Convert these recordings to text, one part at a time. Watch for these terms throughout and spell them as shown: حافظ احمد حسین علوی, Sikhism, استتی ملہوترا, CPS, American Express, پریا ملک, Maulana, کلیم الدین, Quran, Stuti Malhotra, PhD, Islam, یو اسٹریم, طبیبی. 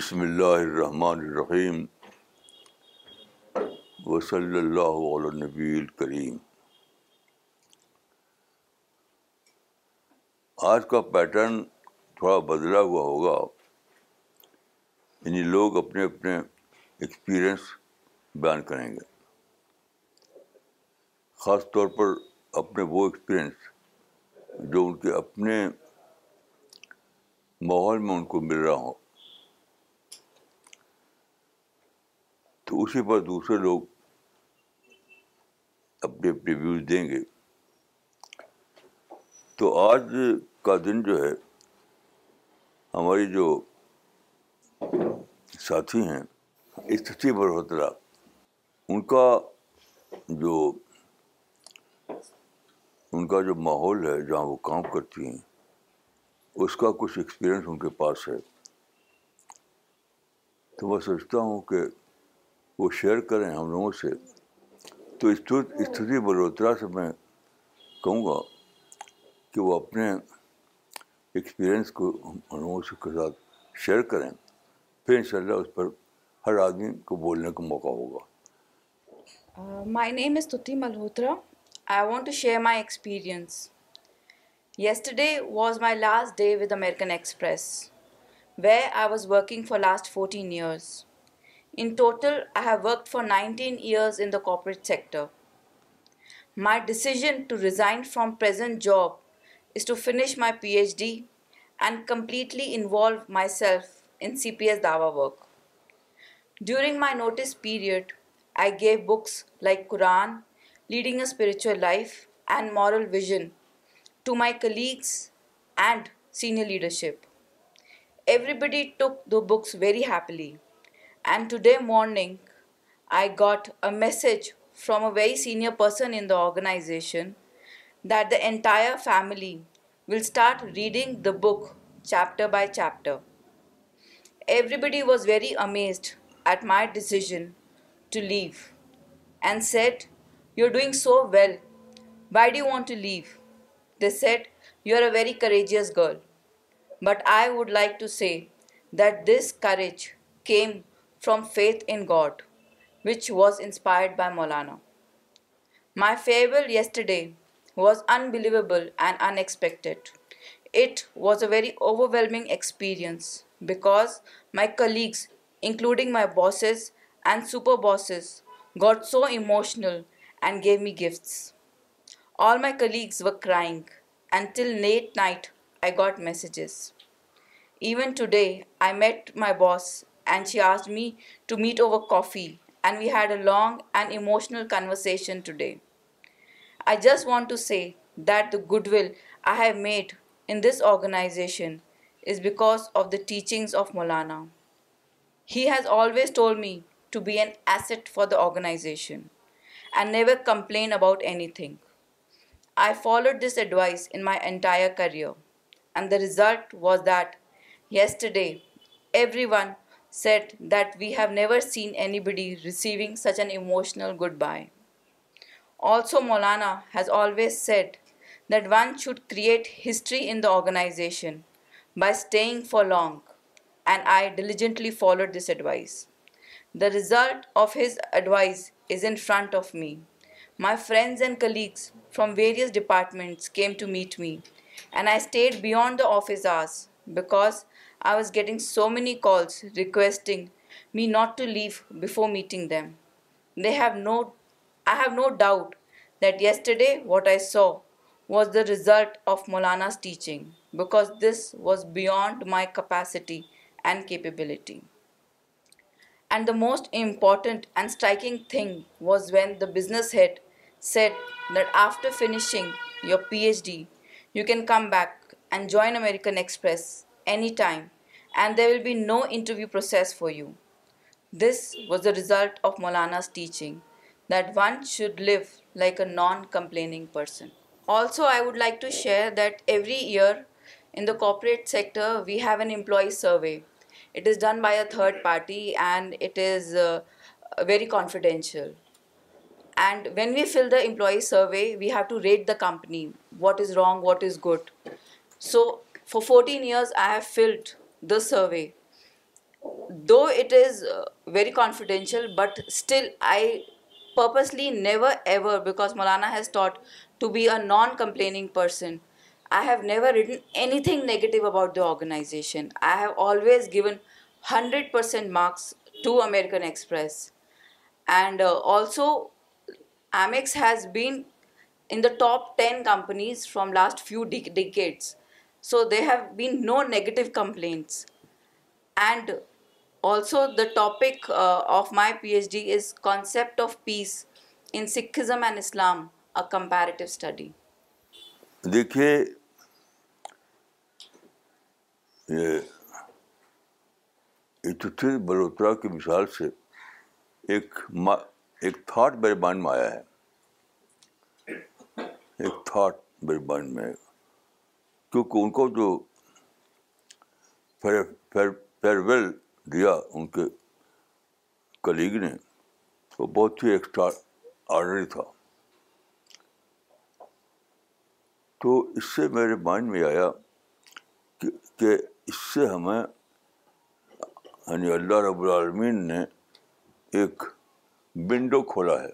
بسم اللہ الرحمن الرحیم وصلی اللہ علی النبی الکریم. آج کا پیٹرن تھوڑا بدلا ہوا ہوگا، یعنی لوگ اپنے اپنے ایکسپیرئنس بیان کریں گے، خاص طور پر اپنے وہ ایکسپیرئنس جو ان کے اپنے ماحول میں ان کو مل رہا ہو، تو اسی پر دوسرے لوگ اپنے اپنے ویوز دیں گے. تو آج کا دن جو ہے، ہماری جو ساتھی ہیں استتی ملہوترا، ان کا جو ماحول ہے جہاں وہ کام کرتی ہیں، اس کا کچھ ایکسپیرئنس ان کے پاس ہے، تو میں سوچتا ہوں کہ وہ شیئر کریں ہم لوگوں سے. تو استتی ملہوترا سے میں کہوں گا کہ وہ اپنے ایکسپیرئنس کو ہم لوگوں کے ساتھ شیئر کریں، پھر انشاءاللہ اس پر ہر آدمی کو بولنے کا موقع ہوگا. مائی نیم از استتی ملہوترا. I want to share my experience. Yesterday was my last day with American Express, where I was working for last 14 years. In total, I have worked for 19 years in the corporate sector. My decision to resign from present job is to finish my PhD and completely involve myself in CPS dawa work. During my notice period, I gave books like Quran, Leading a Spiritual Life and Moral Vision to my colleagues and senior leadership. Everybody took the books very happily, and today morning I got a message from a very senior person in the organization that the entire family will start reading the book chapter by chapter. Everybody was very amazed at my decision to leave and said, "You're doing so well. Why do you want to leave?" They said, "You're a very courageous girl." But I would like to say that this courage came from faith in God, which was inspired by Maulana. My farewell yesterday was unbelievable and unexpected. It was a very overwhelming experience because my colleagues, including my bosses and super bosses, got so emotional and gave me gifts. All my colleagues were crying, and till late night I got messages. Even today I met my boss, and she asked me to meet over coffee, and we had a long and emotional conversation today. I just want to say that the goodwill I have made in this organization is because of the teachings of Maulana. He has always told me to be an asset for the organization and never complain about anything. I followed this advice in my entire career, and the result was that yesterday everyone said that we have never seen anybody receiving such an emotional goodbye. Also, Maulana has always said that one should create history in the organization by staying for long, and I diligently followed this advice. The result of his advice is in front of me. My friends and colleagues from various departments came to meet me, and I stayed beyond the office hours because I was getting so many calls requesting me not to leave before meeting them. I have no doubt that yesterday what I saw was the result of Maulana's teaching, because this was beyond my capacity and capability. And the most important and striking thing was when the business head said that after finishing your PhD, you can come back and join American Express anytime, and there will be no interview process for you. This was the result of Maulana's teaching that one should live like a non-complaining person. Also, I would like to share that every year in the corporate sector, we have an employee survey. It is done by a third party, and it is very confidential. And when we fill the employee survey, we have to rate the company, what is wrong, what is good. So for 14 years I have filled the survey, though it is very confidential, but still I purposely never ever, because Maulana has taught to be a non-complaining person, I have never written anything negative about the organization. I have always given 100% marks to American Express. And also, Amex has been in the top 10 companies from last few decades. So there have been no negative complaints. And also the topic of my PhD is Concept of Peace in Sikhism and Islam, a comparative study. دیکھیے یہ استوتی ملہوترا کی مثال سے ایک thought میرے mind میں آیا ہے, ایک تھاٹ میرے مائنڈ میں, کیونکہ ان کو جو فیئرویل دیا ان کے کلیگ نے, وہ بہت ہی ایکسٹرا آرڈنری تھا. تو اس سے میرے مائنڈ میں آیا کہ اس سے ہمیں یعنی اللہ رب العالمین نے ایک ونڈو کھولا ہے,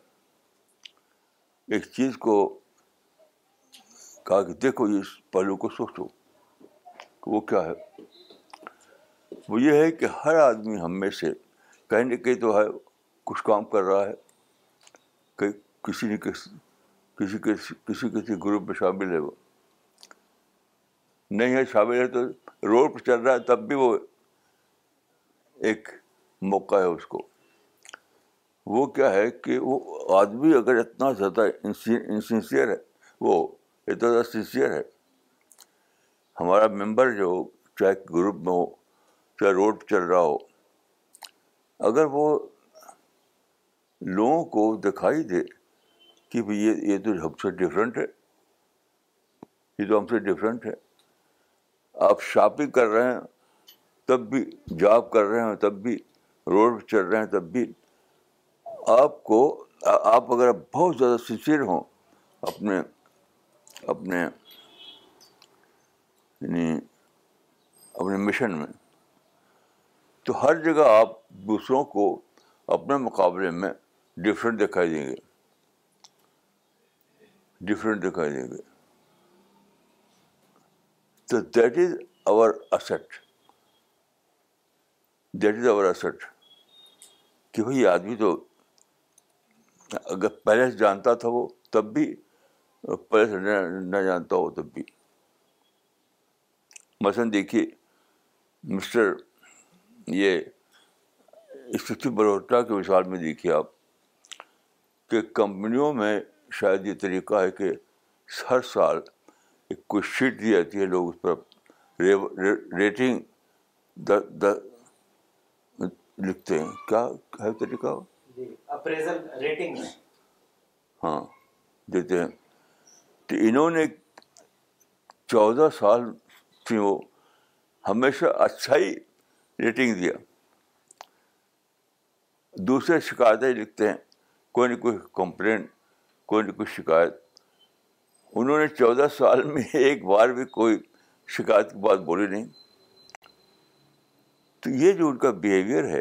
ایک چیز کو کہا کہ دیکھو اس پہلو کو سوچو, وہ کیا ہے. وہ یہ ہے کہ ہر آدمی ہم میں سے کہیں نہ کہیں تو ہے کچھ کام کر رہا ہے, کہ کسی نہ کسی گروپ میں شامل ہے, وہ نہیں ہے شامل ہے تو روڈ پہ چل رہا ہے, تب بھی وہ ایک موقع ہے اس کو. وہ کیا ہے کہ وہ آدمی اگر اتنا زیادہ انسینسیئر ہے, وہ اتنا زیادہ سنسیئر ہے, ہمارا ممبر جو چاہے گروپ میں ہو چاہے روڈ پہ چل رہا ہو, اگر وہ لوگوں کو دکھائی دے کہ یہ تو ہم سے ڈفرینٹ ہے, یہ تو ہم سے ڈفرینٹ ہے, آپ شاپنگ کر رہے ہیں تب بھی, جاب کر رہے ہیں تب بھی, روڈ پہ چل رہے ہیں تب بھی, آپ اگر بہت زیادہ سنسیئر ہوں اپنے یعنی اپنے مشن میں, تو ہر جگہ آپ دوسروں کو اپنے مقابلے میں ڈفرینٹ دکھائی دیں گے, ڈفرینٹ دکھائی دیں گے. تو that is our asset, that is our asset. کہ بھائی آدمی تو اگر پہلے سے جانتا تھا وہ تب بھی, پہلے سے نہ جانتا ہو تب بھی. مثلاً دیکھیے مسٹر یہ استوتی ملہوترا کے مثال میں دیکھیے آپ کہ کمپنیوں میں شاید یہ طریقہ ہے کہ ہر سال ایک کوئی شیٹ دی جاتی ہے, لوگ اس پر ریٹنگ لکھتے ہیں, کیا ہے طریقہ, اپریزل ریٹنگ, ہاں دیتے ہیں. تو انہوں نے 14 سال سے وہ ہمیشہ اچھا ہی ریٹنگ دیا, دوسرے شکایتیں لکھتے ہیں, کوئی نہ کوئی کمپلین, کوئی نہ کوئی شکایت. انہوں نے 14 سال میں ایک بار بھی کوئی شکایت کی بات بولی نہیں. تو یہ جو ان کا بیہیویئر ہے,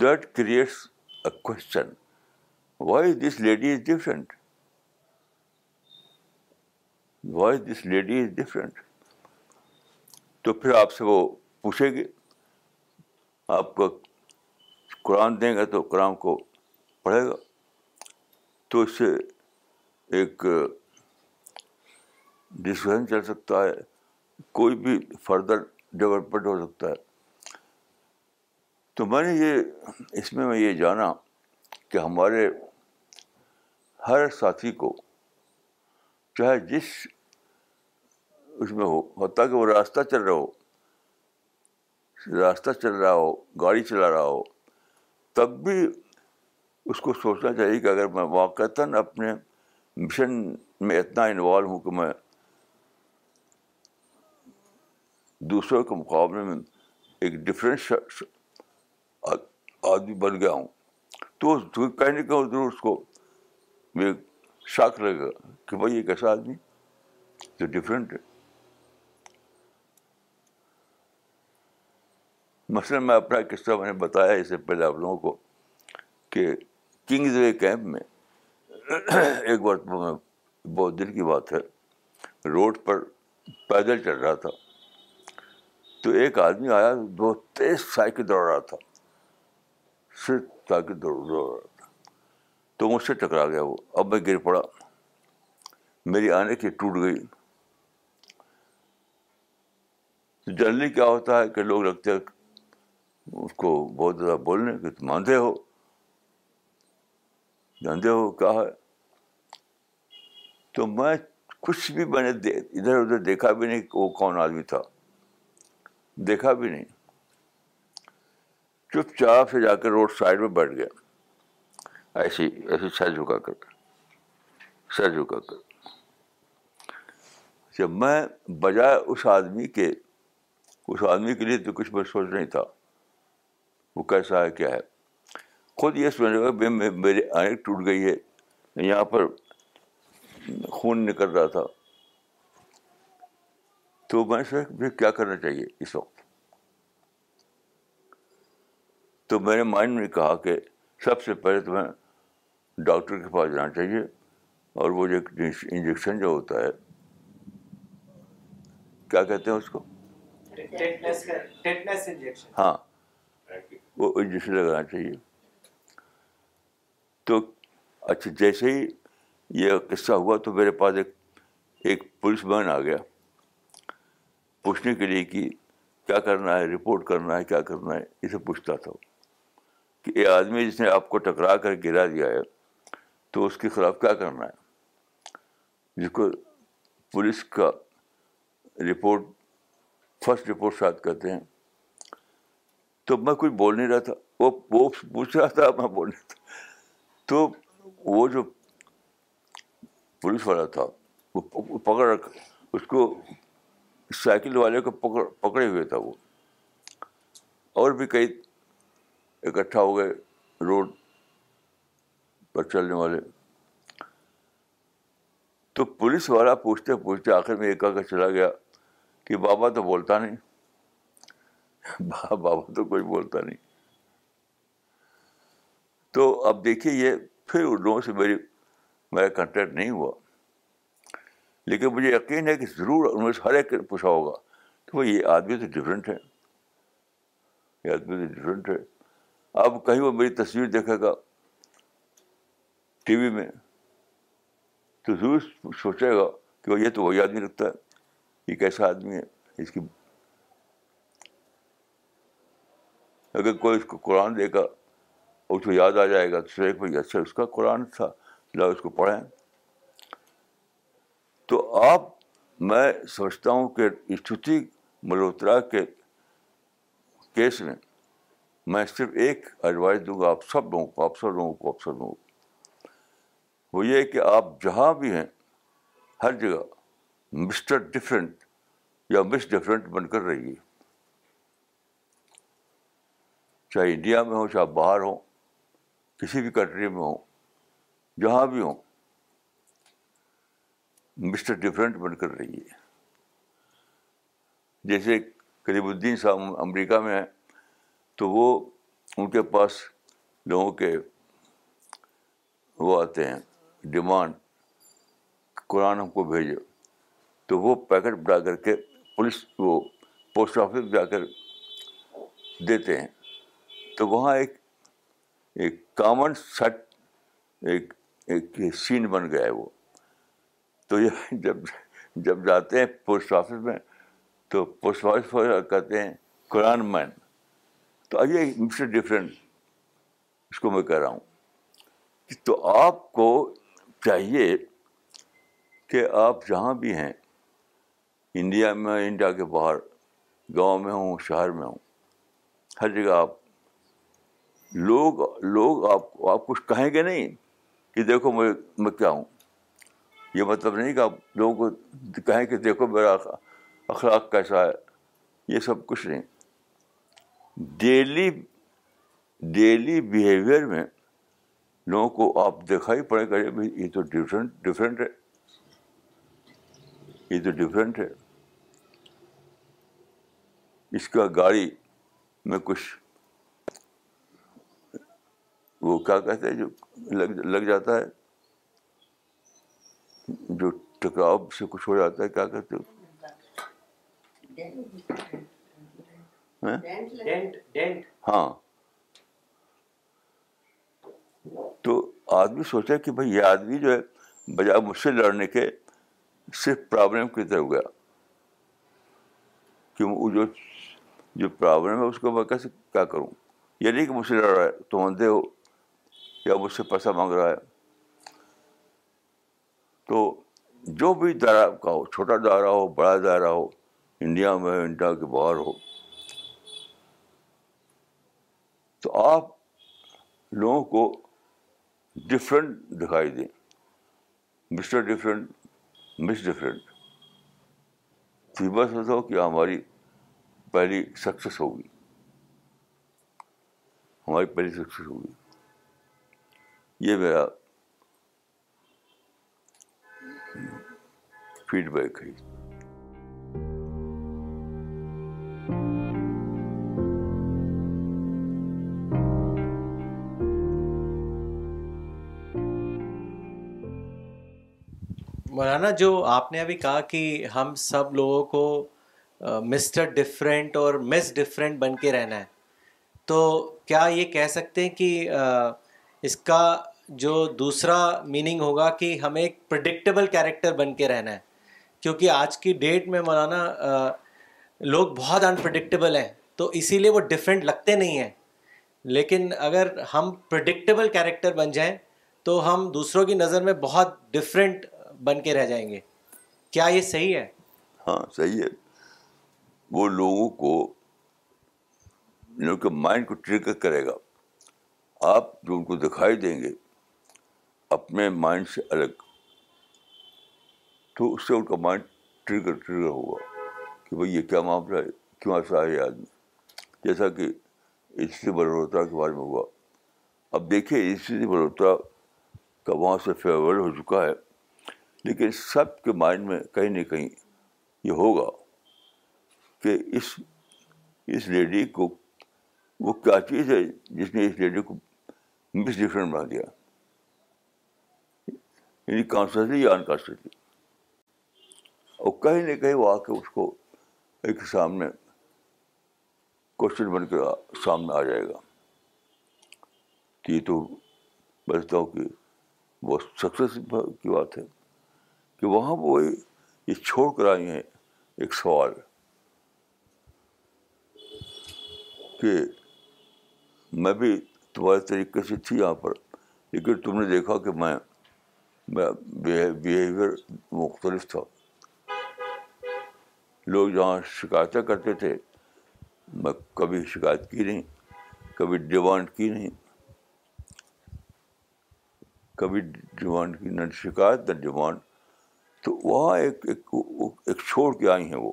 that creates a question, why this lady is different, why this lady is different. تو پھر آپ سے وہ پوچھیں گے, آپ کو قرآن دیں گے تو قرآن کو پڑھے گا, تو اس سے ایک ڈسکشن چل سکتا ہے, کوئی بھی فردر ڈیولپمنٹ ہو سکتا ہے. تو میں نے یہ اس میں یہ جانا کہ ہمارے ہر ساتھی کو چاہے جس اس میں ہو, حتیٰ کہ وہ راستہ چل رہا ہو, گاڑی چلا رہا ہو, تب بھی اس کو سوچنا چاہیے کہ اگر میں واقعتاً اپنے مشن میں اتنا انوالو ہوں کہ میں دوسروں کے مقابلے میں ایک ڈفرینٹ آدمی بن گیا ہوں, تو کہنے کا ضرور اس کو میں شاک لگے گا کہ بھائی یہ کیسا آدمی تو ڈفرینٹ ہے. مثلا میں اپنا قصہ میں نے بتایا اس سے پہلے آپ لوگوں کو کہ کنگز وے کیمپ میں ایک بار بہت دن کی بات ہے روڈ پر پیدل چل رہا تھا تو ایک آدمی آیا بہت تیز سائیکل دوڑ رہا تھا صرف سائیکل دوڑ رہا تھا تو مجھ سے ٹکرا گیا وہ. اب میں گر پڑا میری آنے کی ٹوٹ گئی. جنرلی کیا ہوتا ہے کہ لوگ لگتے ہیں اس کو بہت زیادہ بولنے کہ تم اندھے ہو جانتے ہو کیا ہے. تو میں کچھ بھی میں نے ادھر ادھر دیکھا بھی نہیں کہ وہ کون آدمی تھا, دیکھا بھی نہیں. چپ چاپ سے جا کر روڈ سائڈ میں بیٹھ گیا ایسی سر جھکا کر. جب میں بجائے اس آدمی کے لیے تو کچھ میں سوچ نہیں تھا وہ کیسا ہے کیا ہے, خود یہ سمجھ رہا کہ میری آنکھ ٹوٹ گئی ہے, یہاں پر خون نکل رہا تھا. تو میں سوچا کیا کرنا چاہیے اس وقت. تو میرے مائنڈ میں کہا کہ سب سے پہلے تمہیں ڈاکٹر کے پاس جانا چاہیے اور وہ جو انجیکشن جو ہوتا ہے کیا کہتے ہیں اس کو, ٹیٹنس انجیکشن, ہاں وہ انجیکشن لگانا چاہیے. تو اچھا جیسے ہی یہ قصہ ہوا تو میرے پاس ایک پولیس مین آ گیا پوچھنے کے لیے کہ کیا کرنا ہے, رپورٹ کرنا ہے, کیا کرنا ہے. اسے پوچھتا تھا کہ یہ آدمی جس نے آپ کو ٹکرا کر گرا دیا ہے تو اس کے خلاف کیا کرنا ہے, جس کو پولیس کا رپورٹ فرسٹ رپورٹ شاید کہتے ہیں. تو میں کچھ بول نہیں رہا تھا, وہ پوچھ رہا تھا میں بول رہا تھا. تو وہ جو پولیس والا تھا وہ پکڑ اس کو سائیکل والے کو پکڑے ہوئے تھا وہ, اور بھی کئی اکٹھا ہو گئے روڈ پر چلنے والے. تو پولیس والا پوچھتے پوچھتے آخر میں ایک آ کر چلا گیا کہ بابا تو بولتا نہیں, بابا تو کوئی بولتا نہیں. تو اب دیکھیے یہ پھر ان لوگوں سے میرا کنٹیکٹ نہیں ہوا, لیکن مجھے یقین ہے کہ ضرور انہوں نے ہر ایک پوچھا ہوگا کہ وہ یہ آدمی تو ڈفرینٹ ہے, یہ آدمی تو ڈفرینٹ ہے. اب کہیں وہ میری تصویر دیکھے گا ٹی وی میں تو ضرور سوچے گا کہ وہ یہ تو وہی آدمی لگتا ہے, یہ کیسا آدمی ہے. اس کی اگر کوئی اس کو قرآن دے گا اس کو یاد آ جائے گا تو سوچے بھائی اچھا اس کا قرآن تھا لاؤ اس کو پڑھیں. تو آپ میں سمجھتا ہوں کہ استوتی ملہوترا کے کیس میں صرف ایک ایڈوائز دوں گا آپ سب لوگوں کو, وہ یہ کہ آپ جہاں بھی ہیں ہر جگہ مسٹر ڈفرینٹ یا مس ڈفرینٹ بن کر رہیے, چاہے انڈیا میں ہو, چاہے باہر ہوں, کسی بھی کنٹری میں ہوں, جہاں بھی ہوں مسٹر ڈفرینٹ بن کر رہیے. جیسے کلیم الدین صاحب امریکہ میں ہیں تو وہ ان کے پاس لوگوں کے وہ آتے ہیں ڈیمانڈ, قرآن ہم کو بھیجو, تو وہ پیکٹ بنا کر کے پولیس وہ پوسٹ آفس جا کر دیتے ہیں. تو وہاں ایک کامن سیٹ ایک سین بن گیا ہے وہ. تو یہ جب جاتے ہیں پوسٹ آفس میں تو پوسٹ آفس کہتے ہیں قرآن مین, تو یہ مسٹر ڈفرینٹ اس کو میں کہہ رہا ہوں. تو آپ کو چاہیے کہ آپ جہاں بھی ہیں انڈیا میں, انڈیا کے باہر, گاؤں میں ہوں, شہر میں ہوں, ہر جگہ آپ لوگ آپ کچھ کہیں گے نہیں کہ دیکھو میں کیا ہوں. یہ مطلب نہیں کہ آپ لوگوں کو کہیں کہ دیکھو میرا اخلاق کیسا ہے, یہ سب کچھ نہیں. ڈیلی بیہیویئر میں لوگوں کو آپ دکھائی پڑے کرے بھائی یہ تو ڈفرینٹ ہے, یہ تو ڈفرینٹ ہے. اس کا گاڑی میں کچھ وہ کیا کہتے ہیں جو لگ جاتا ہے, جو ٹکراؤ سے کچھ ہو جاتا ہے, کیا کہتے ہو؟ ہاں, تو آدمی سوچا کہ بھائی یہ آدمی جو ہے بجائے مجھ سے لڑنے کے صرف پرابلم کی طرف گیا, کہ وہ جو پرابلم ہے اس کو میں کیسے کیا کروں. یہ نہیں کہ مجھ سے لڑ رہا ہے تو اندھے ہو یا مجھ سے پیسہ مانگ رہا ہے, تو جو بھی دائرہ کا ہو, چھوٹا دائرہ ہو بڑا دائرہ ہو, انڈیا میں انڈیا کے باہر ہو, تو آپ لوگوں کو ڈفرینٹ دکھائی دیں, مسٹر ڈفرینٹ, مس ڈفرینٹ. تو یہ بات سمجھتا ہوں کہ ہماری پہلی سکسیس ہوگی, ہماری پہلی سکسیس ہوگی. یہ میرا فیڈ بیک ہے. مولانا, جو آپ نے ابھی کہا کہ ہم سب لوگوں کو مسٹر ڈفرینٹ اور مس ڈفرینٹ بن کے رہنا ہے, تو کیا یہ کہہ سکتے ہیں کہ اس کا جو دوسرا میننگ ہوگا کہ ہمیں ایک پریڈکٹیبل کیریکٹر بن کے رہنا ہے؟ کیونکہ آج کی ڈیٹ میں مولانا لوگ بہت انپریڈکٹیبل ہیں, تو اسی لیے وہ ڈفرینٹ لگتے نہیں ہیں. لیکن اگر ہم پریڈکٹیبل کیریکٹر بن جائیں تو ہم دوسروں کی نظر میں بہت ڈفرینٹ بن کے رہ جائیں گے. کیا یہ صحیح ہے؟ ہاں صحیح ہے. وہ لوگوں کے مائنڈ کو ٹریگر کرے گا. آپ جو ان کو دکھائی دیں گے اپنے مائنڈ سے الگ, تو اس سے ان کا مائنڈ ٹریگر ہوگا کہ بھئی یہ کیا معاملہ ہے, کیوں ایسا ہے یہ آدمی. جیسا کہ استوتی ملہوترا کے بارے میں ہوا. اب دیکھیے, استوتی ملہوترا کا وہاں سے فیئرول ہو چکا ہے, لیکن سب کے مائنڈ میں کہیں نہ کہیں یہ ہوگا کہ اس لیڈی کو وہ کیا چیز ہے جس نے اس لیڈی کو مس ڈفرینٹ بنا دیا, یعنی کانشیسلی یا انکانشیسلی. اور کہیں نہ کہیں وہ آ کے اس کو ایک سامنے کوشچن بن کے سامنے آ جائے گا. تو یہ تو بتاتا ہوں کہ وہ سکسیس کی بات ہے کہ وہاں وہ یہ چھوڑ کر آئی ہیں ایک سوال کہ میں بھی تمہارے طریقے سے تھی یہاں پر, لیکن تم نے دیکھا کہ میں بیہیویئر مختلف تھا. لوگ جہاں شکایتیں کرتے تھے, میں کبھی شکایت کی نہیں, کبھی ڈیمانڈ کی نہیں, نہ شکایت نہ ڈیمانڈ. تو وہاں ایک چھوڑ کے آئی ہیں, وہ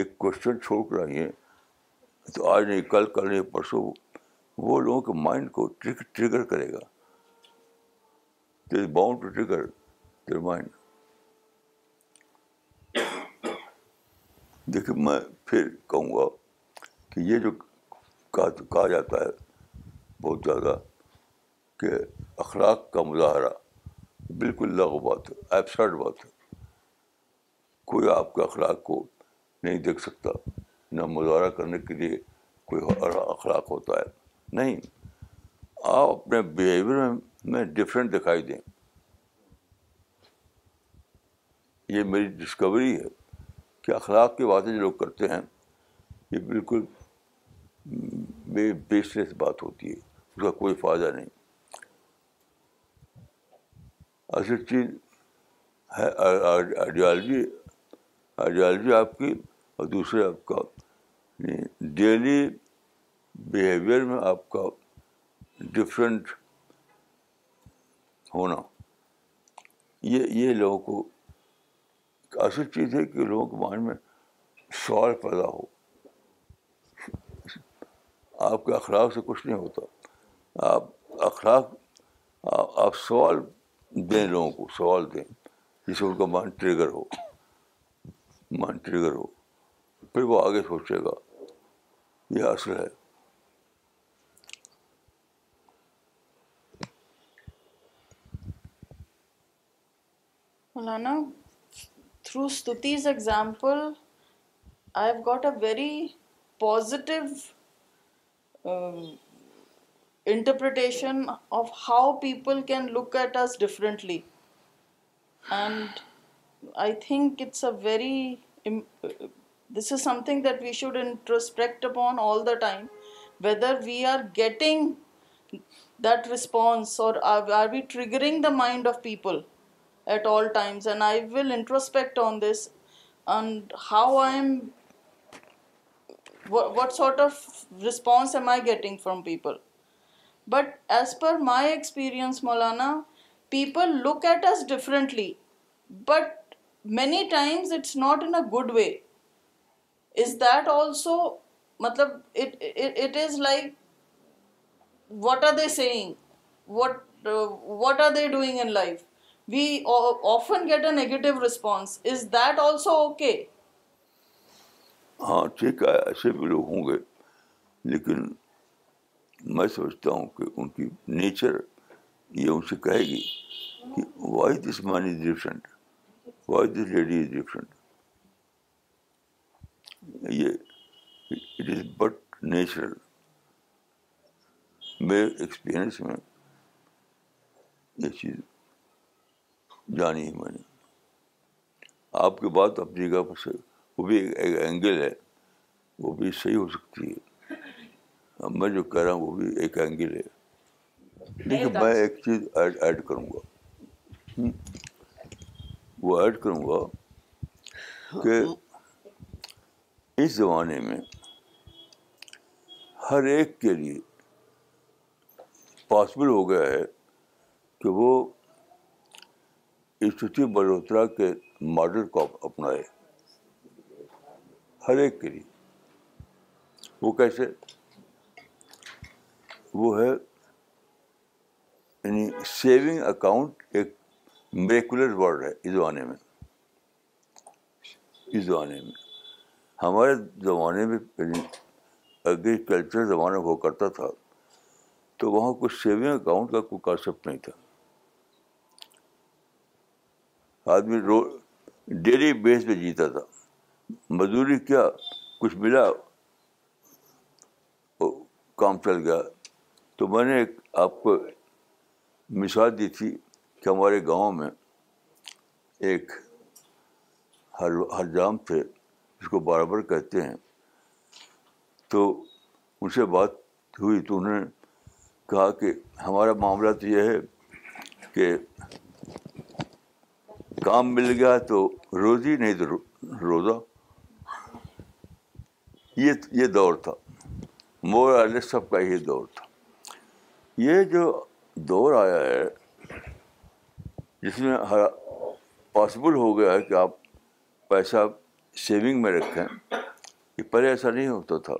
ایک کوشچن چھوڑ کر آئی ہیں. تو آج نہیں کل, کل نہیں پرسوں وہ لوگوں کے مائنڈ کو ٹریگر کرے گا. They is bound to trigger their mind. دیکھیے, میں پھر کہوں گا کہ یہ جو کہا جاتا ہے بہت زیادہ کہ اخلاق کا مظاہرہ, بالکل لغو بات ہے, ایبسرڈ بات ہے. کوئی آپ کے اخلاق کو نہیں دیکھ سکتا, نہ مظاہرہ کرنے کے لیے کوئی اخلاق ہوتا ہے. نہیں, آپ اپنے بیہیویئر میں ڈفرینٹ دکھائی دیں. یہ میری ڈسکوری ہے کہ اخلاق کی باتیں جو لوگ کرتے ہیں یہ بالکل بے بیسلیس بات ہوتی ہے, اس کا کوئی فائدہ نہیں. اصل چیز ہے آئیڈیالوجی آپ کی, اور دوسرے آپ کا ڈیلی بیہیویئر میں آپ کا ڈفرینٹ ہونا. یہ لوگوں کو اصل چیز ہے کہ لوگوں کے مائنڈ میں سوال پیدا ہو. آپ کے اخلاق سے کچھ نہیں ہوتا. آپ سوال دیں, لوگوں کو سوال دیں جس سے ان کا مائنڈ ٹریگر ہو, پھر وہ آگے سوچے گا یہ اصل ہے. مولانا, through Stuti's example, I've got a very positive interpretation of how people can look at us differently. And I think it's a very, this is something that we should introspect upon all the time, whether we are getting that response or are we triggering the mind of people at all times. And I will introspect on this and how I am, what sort of response am I getting from people. But as per my experience, Maulana, people look at us differently, but many times it's not in a good way. Is that also, it is like, what are they saying? What are they doing in life? We often get a negative response. Is that also okay? ہاں ٹھیک ہے, ایسے بھی لوگ ہوں گے, لیکن میں سمجھتا ہوں کہ ان کی نیچر یہ ان سے کہے گی کہ why this man is different, why this lady is different. یہ اٹ از بٹ نیچرل. میرے ایکسپیرئنس میں یہ چیز جانی ہے میں نے. آپ کی بات اپنی جگہ پر سے وہ بھی ایک اینگل ہے, وہ بھی صحیح ہو سکتی ہے. میں جو کہہ رہا ہوں وہ بھی ایک اینگل ہے. لیکن میں ایک چیز ایڈ کروں گا, وہ ایڈ کروں گا کہ اس زمانے میں ہر ایک کے لیے پاسبل ہو گیا ہے کہ وہ استوتی ملہوترا کے ماڈل کو اپنائے, ہر ایک کے لیے. وہ کیسے؟ وہ ہے یعنی سیونگ اکاؤنٹ ایک میریکولر ورڈ ہے اس زمانے میں. اس زمانے میں, ہمارے زمانے میں ایگریکلچر زمانہ ہوا کرتا تھا تو وہاں کوئی سیونگ اکاؤنٹ کا کوئی کانسیپٹ نہیں تھا. آدمی ڈیلی بیس پہ جیتا تھا, مزدوری کیا, کچھ ملا کام چل گیا. تو میں نے ایک آپ کو مثال دی تھی کہ ہمارے گاؤں میں ایک حجام تھے جس کو برابر کہتے ہیں. تو ان سے بات ہوئی تو انہوں نے کہا کہ ہمارا معاملہ تو یہ ہے کہ کام مل گیا تو روزی, نہیں تو روزہ. یہ دور تھا, مور اور لیس سب کا یہ دور تھا. یہ جو دور آیا ہے جس میں پاسبل ہو گیا ہے کہ آپ پیسہ سیونگ میں رکھیں, یہ پہلے ایسا نہیں ہوتا تھا.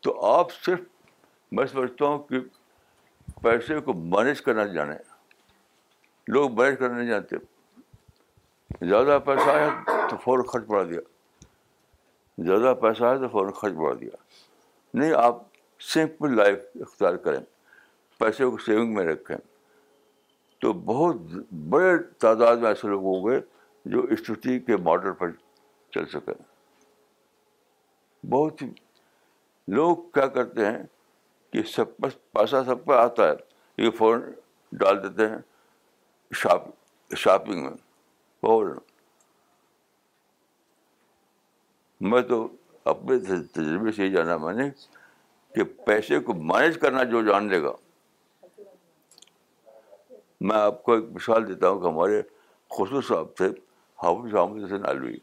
تو آپ صرف, میں سمجھتا ہوں کہ پیسے کو مینیج کرنا جانیں. لوگ مینیج کرنا نہیں جانتے. زیادہ پیسہ آیا تو فوراً خرچ بڑھا دیا, زیادہ پیسہ آیا تو فوراً خرچ بڑھا دیا. نہیں, آپ سمپل لائف اختیار کریں, پیسے کو سیونگ میں رکھیں. تو بہت بڑے تعداد میں ایسے لوگ ہوں گے جو استوتی کے ماڈل پر چل سکیں. بہت لوگ کیا کرتے ہیں کہ سب پر پیسہ سب پر آتا ہے, یہ فوراً ڈال دیتے ہیں شاپنگ میں. اور میں تو اپنے تجربے سے ہی جانا میں نے کہ پیسے کو مینیج کرنا جو جان لے گا. میں آپ کو ایک مثال دیتا ہوں کہ ہمارے خصوص صاحب تھے حافظ احمد حسین علوی,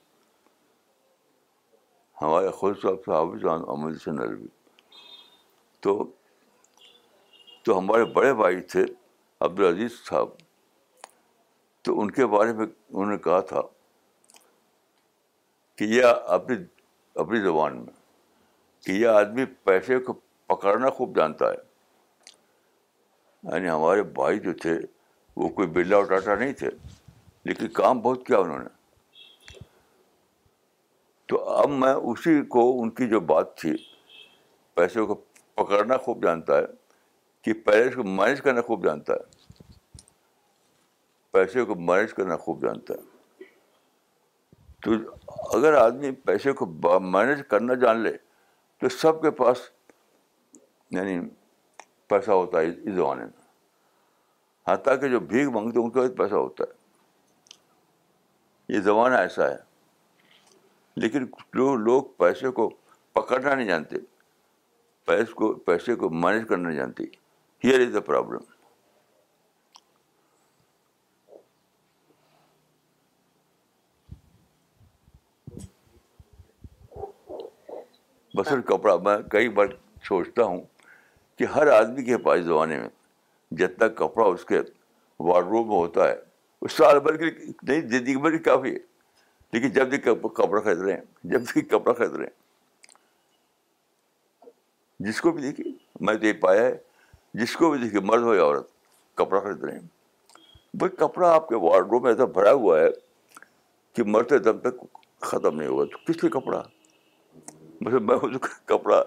ہمارے خصوص صاحب تھے حافظ احمد حسین علوی. تو ہمارے بڑے بھائی تھے عبدالعزیز صاحب. تو ان کے بارے میں انہوں نے کہا تھا کہ یہ اپنی زبان میں کہ یہ آدمی پیسے کو پکڑنا خوب جانتا ہے. یعنی ہمارے بھائی جو تھے وہ کوئی بلا اور ٹاٹا نہیں تھے, لیکن کام بہت کیا انہوں نے. تو اب میں اسی کو, ان کی جو بات تھی پیسے کو پکڑنا خوب جانتا ہے کہ پیسے کو مینیج کرنا خوب جانتا ہے. پیسے کو مینیج کرنا خوب جانتا ہے. تو اگر آدمی پیسے کو مینیج کرنا جان لے تو سب کے پاس یعنی پیسہ ہوتا ہے اس زمانے میں. حتیٰ کہ جو بھیک مانگتے ہیں ان کے پاس پیسہ ہوتا ہے. یہ زمانہ ایسا ہے. لیکن جو لوگ پیسے کو پکڑنا نہیں جانتے, پیسے کو مینیج کرنا نہیں جانتے, ہیئر از دا پرابلم. بسر کپڑا میں کئی بار سوچتا ہوں کہ ہر آدمی کے پاس زمانے میں جتنا کپڑا اس کے وارڈروب میں ہوتا ہے اس سال بھر کے نہیں, زندگی بھر کی کافی ہے. لیکن جب بھی کپڑا خرید رہے ہیں, جس کو بھی دیکھیے, میں تو یہ پایا ہے جس کو بھی دیکھیے, مرد ہو یا عورت, کپڑا خرید رہے ہیں. بھائی کپڑا آپ کے وارڈروب میں ایسا بھرا ہوا ہے کہ مرتے دم تک ختم نہیں ہوا. تو کس کے کپڑا, مطلب میں اس کپڑا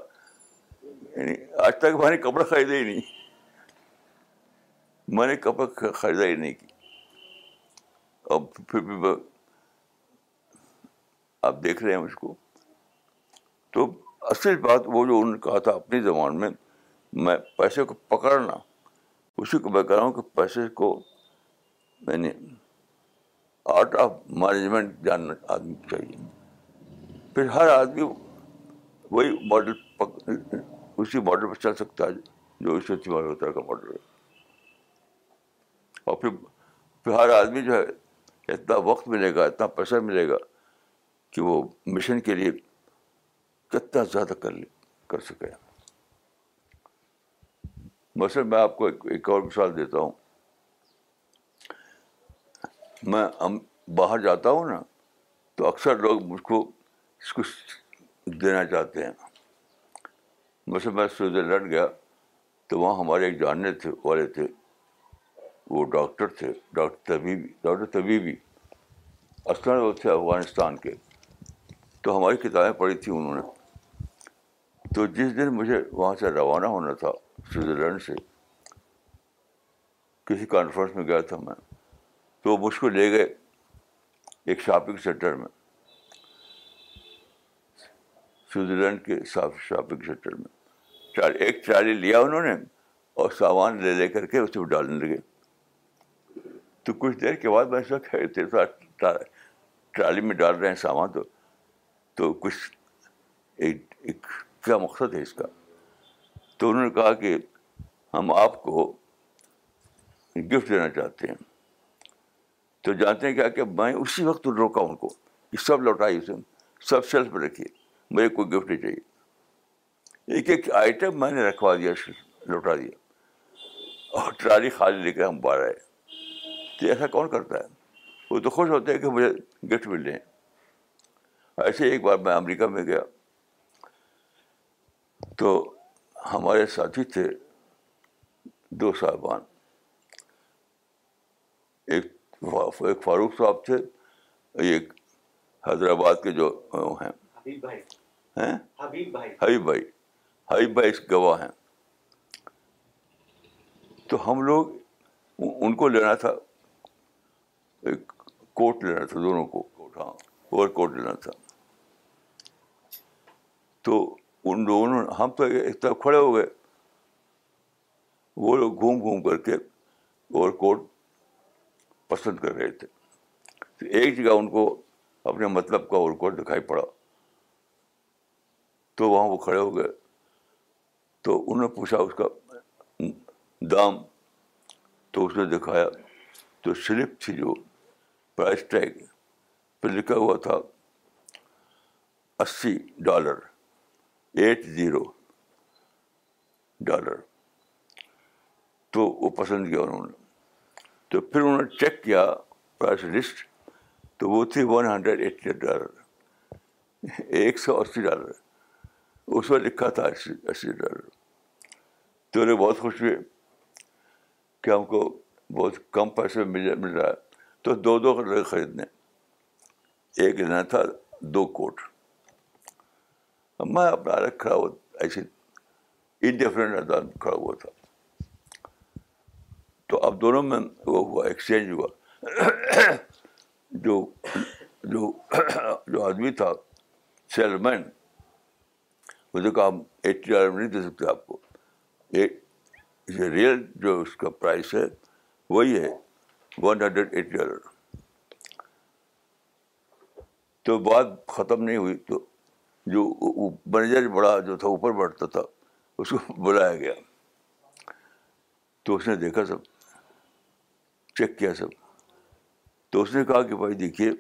یعنی آج تک میں نے کپڑا خریدا ہی نہیں, میں نے کپڑا خریدا ہی نہیں. اور پھر بھی آپ دیکھ رہے ہیں اس کو. تو اصل بات وہ جو انہوں نے کہا تھا اپنی زبان میں پیسے کو پکڑنا, اسی کو میں کہہ رہا ہوں کہ پیسے کو میں نے آرٹ آف مینجمنٹ جاننا آدمی کو چاہیے. پھر ہر آدمی وہی ماڈل, اسی ماڈل پر چل سکتا ہے جو اس استعمال ہوتا ہے کا ماڈل ہے. اور پھر ہر آدمی جو ہے اتنا وقت ملے گا, اتنا پیسہ ملے گا کہ وہ مشن کے لیے کتنا زیادہ کر سکے. مثلا میں آپ کو ایک اور مثال دیتا ہوں. میں باہر جاتا ہوں نا, تو اکثر لوگ مجھ کو اس کو دینا چاہتے ہیں. مثلا میں سوئٹزرلینڈ گیا تو وہاں ہمارے ایک جاننے والے تھے, وہ ڈاکٹر تھے, ڈاکٹر طبیبی, اصلاً وہ تھے افغانستان کے. تو ہماری کتابیں پڑھی تھیں انہوں نے. تو جس دن مجھے وہاں سے روانہ ہونا تھا سوئٹزرلینڈ سے, کسی کانفرنس میں گیا تھا میں, تو وہ مجھ کو لے گئے ایک شاپنگ سینٹر میں, سوئٹزرلینڈ کے شاپنگ سینٹر میں. ایک ٹرالی لیا انہوں نے اور سامان لے کر کے اس میں ڈالنے لگے. تو کچھ دیر کے بعد میں سوچا ٹرالی میں ڈال رہے ہیں سامان, تو کچھ ایک کیا مقصد ہے اس کا. تو انہوں نے کہا کہ ہم آپ کو گفٹ دینا چاہتے ہیں. تو جانتے ہیں کیا کہ میں اسی وقت روکا ان کو کہ سب لوٹائی, اسے سب شیلف پہ رکھیے, مجھے کوئی گفٹ نہیں چاہیے. ایک ایک آئٹم میں نے رکھوا دیا, لوٹا دیا, اور ٹرالی خالی لے کر ہم باہر آئے. تو ایسا کون کرتا ہے؟ وہ تو خوش ہوتے ہیں کہ مجھے گفٹ مل رہے ہیں. ایسے ایک بار میں امریکہ میں گیا تو ہمارے ساتھی تھے دو صاحبان, ایک فاروق صاحب تھے, ایک حیدرآباد کے جو ہیں حبیب بھائی گواہ ہیں. تو ہم لوگ ان کو لینا تھا, ایک کوٹ لینا تھا, دونوں کو اوور کوٹ لینا تھا. تو ان دونوں ہم تو ایک طرف کھڑے ہو گئے, وہ لوگ گھوم کر کے اوور کوٹ پسند کر رہے تھے. تو ایک جگہ ان کو اپنے مطلب کا اوور کوٹ دکھائی پڑا, تو وہاں وہ کھڑے ہو گئے. تو انہوں نے پوچھا اس کا دام, تو اس نے دکھایا, تو سلپ تھی جو پرائز ٹیگ پہ لکھا ہوا تھا $80, 80 ڈالر. تو وہ پسند کیا انہوں نے. تو پھر انہوں نے چیک کیا پرائز لسٹ, تو وہ تھی $180, 180. اس میں لکھا تھا $80. تو انہیں بہت خوش ہوئے کہ ہم کو بہت کم پیسے مل رہا ہے. تو دو لگے خریدنے, ایک لینا تھا 2 کوٹ. میں اپنا الگ کھڑا ہو ایسے انڈیفرینٹ انداز میں کھڑا ہوا تھا. تو اب دونوں میں وہ ہوا, ایکسچینج ہوا. جو جو جو آدمی تھا سیل مین, مجھے کہا ہم $80 نہیں دے سکتے آپ کو, یہ ریئل جو اس کا پرائس ہے وہی ہے $180. تو بات ختم نہیں ہوئی, تو جو مینیجر بڑا جو تھا اوپر بیٹھتا تھا اس کو بلایا گیا, تو اس نے دیکھا سب, چیک کیا سب, تو اس نے کہا کہ بھائی دیکھیے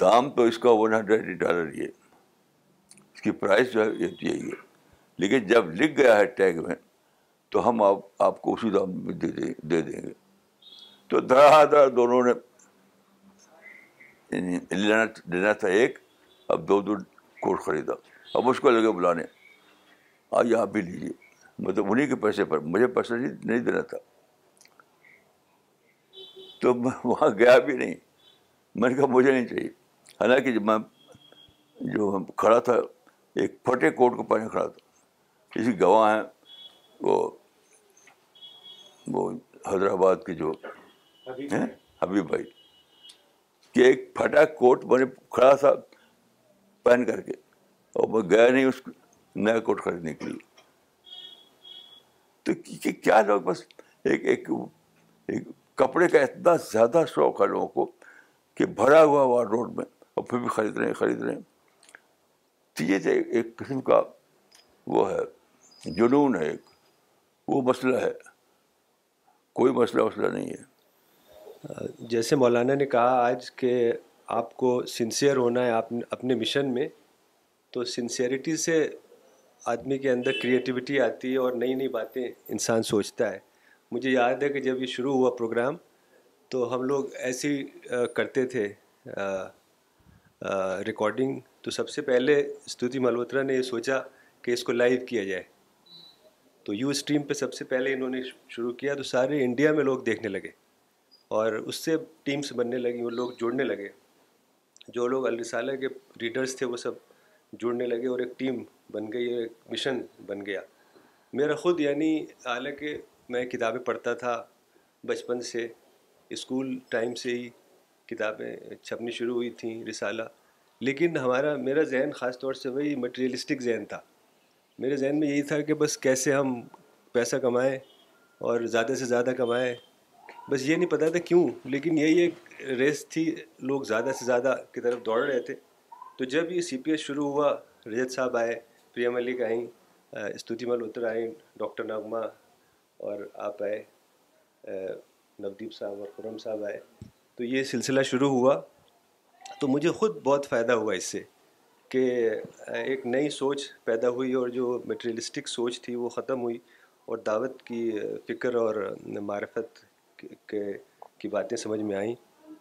دام تو اس کا $180 یہ, اس کی پرائز جو ہے یہی ہے, لیکن جب لکھ گیا ہے ٹیگ میں تو ہم آپ کو اسی دام میں دے دیں گے. تو دھڑا دھڑ دونوں نے لینا تھا ایک, اب دو کوٹ خریدا. اب اس کو لگے بلانے, آئیے آپ بھی لیجیے, مطلب انہیں کے پیسے پر, مجھے پیسہ نہیں دینا تھا. تو میں وہاں گیا بھی نہیں, میں نے کہا مجھے نہیں چاہیے, حالانکہ جب میں جو کھڑا تھا ایک پھٹے کوٹ کو پہنے کھڑا تھا. کسی گواہ ہیں وہ حیدرآباد کے جو ہیں حبیب بھائی, کہ ایک پھٹا کوٹ میں نے کھڑا تھا پہن کر کے, اور میں گیا نہیں اس نیا کوٹ خریدنے کے لیے. تو کیا لوگ بس ایک ایک ایک کپڑے کا اتنا زیادہ شوق ہے لوگوں کو کہ بھرا ہوا وارڈروب میں, اور پھر بھی خرید رہے ہیں. تو یہ ایک قسم کا وہ ہے, جنون ہے ایک, وہ مسئلہ ہے, کوئی مسئلہ نہیں ہے. جیسے مولانا نے کہا آج کہ آپ کو سنسیئر ہونا ہے آپ اپنے مشن میں, تو سنسیئرٹی سے آدمی کے اندر کریٹیوٹی آتی ہے اور نئی نئی باتیں انسان سوچتا ہے. مجھے یاد ہے کہ جب یہ شروع ہوا پروگرام تو ہم لوگ ایسی کرتے تھے ریکارڈنگ, تو سب سے پہلے استوتی ملہوترا نے یہ سوچا کہ اس کو لائیو کیا جائے, تو یو اسٹریم پہ سب سے پہلے انہوں نے شروع کیا, تو سارے انڈیا میں لوگ دیکھنے لگے اور اس سے ٹیمز بننے لگیں, وہ لوگ جوڑنے لگے, جو لوگ الرسالہ کے ریڈرز تھے وہ سب جڑنے لگے اور ایک ٹیم بن گئی, ایک مشن بن گیا میرا خود. یعنی حالانکہ میں کتابیں پڑھتا تھا بچپن سے, اسکول ٹائم سے ہی کتابیں چھپنی شروع ہوئی تھیں, رسالہ, لیکن میرا ذہن خاص طور سے وہی مٹیریلسٹک ذہن تھا. میرے ذہن میں یہی تھا کہ بس کیسے ہم پیسہ کمائیں اور زیادہ سے زیادہ کمائیں, بس یہ نہیں پتا تھا کیوں, لیکن یہی ایک ریس تھی, لوگ زیادہ سے زیادہ کی طرف دوڑ رہے تھے. تو جب یہ سی پی ایس شروع ہوا, رجت صاحب آئے, پریا ملک آئیں, استوتی ملہوترا آئیں, ڈاکٹر نغمہ اور آپ آئے, نودیپ صاحب اور خرم صاحب آئے, تو یہ سلسلہ شروع ہوا. تو مجھے خود بہت فائدہ ہوا اس سے کہ ایک نئی سوچ پیدا ہوئی, اور جو میٹیریلسٹک سوچ تھی وہ ختم ہوئی, اور دعوت کی فکر اور معرفت کی باتیں سمجھ میں آئیں.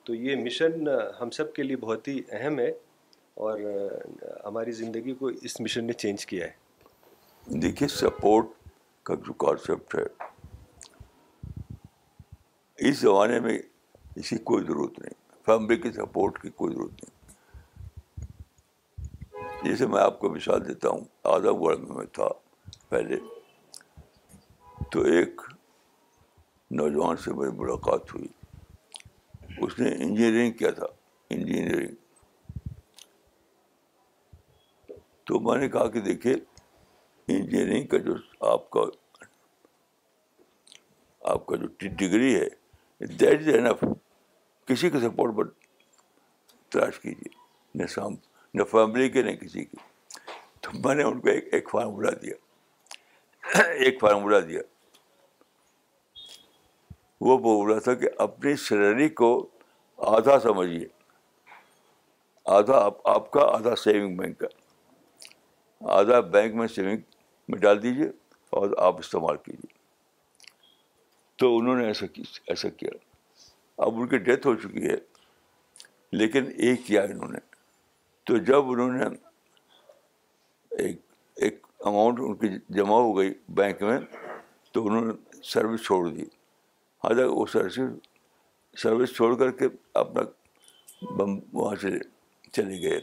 تو یہ مشن ہم سب کے لیے بہت ہی اہم ہے, اور ہماری زندگی کو اس مشن نے چینج کیا ہے. دیکھیے سپورٹ کا جو کانسیپٹ ہے اس زمانے میں اس کی کوئی ضرورت نہیں, فیملی کی سپورٹ کی کوئی ضرورت نہیں. جیسے میں آپ کو مثال دیتا ہوں, آدھا گڑھ میں تھا پہلے, تو ایک نوجوان سے میری ملاقات ہوئی, اس نے انجینئرنگ کیا تھا, انجینئرنگ. تو میں نے کہا کہ دیکھیے انجینئرنگ کا جو آپ کا جو ڈگری ہے دیٹ از اینف, کسی کے سپورٹ پر تلاش کیجیے, نہ فیملی کے نہ کسی کی. تو میں نے ان کو ایک فارمولہ دیا. وہ بول رہا تھا کہ اپنی سیلری کو آدھا سمجھیے, آدھا آپ کا, آدھا سیونگ بینک کا, آدھا بینک میں سیونگ میں ڈال دیجیے اور آپ استعمال کیجیے. تو انہوں نے ایسا کیا. اب ان کی ڈیتھ ہو چکی ہے, لیکن ایک کیا انہوں نے. تو جب انہوں نے ایک اماؤنٹ ان کی جمع ہو گئی بینک میں, تو انہوں نے سروس چھوڑ دی. حالانکہ وہ سروس چھوڑ کر کے اپنا وہاں سے چلے گئے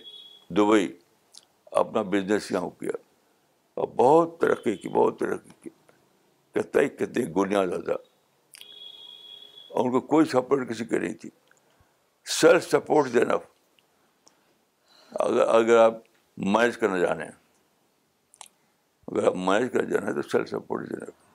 دبئی, اپنا بزنس یہاں کیا, اور بہت ترقی کی کتنے گنیاں زیادہ, اور ان کو کوئی سپورٹ کسی کی نہیں تھی, سیلف سپورٹ دینا اگر آپ مینیج کرنا جانے ہیں, اگر آپ مینیج کرنا جانا ہے تو سیلف سپورٹ دینا.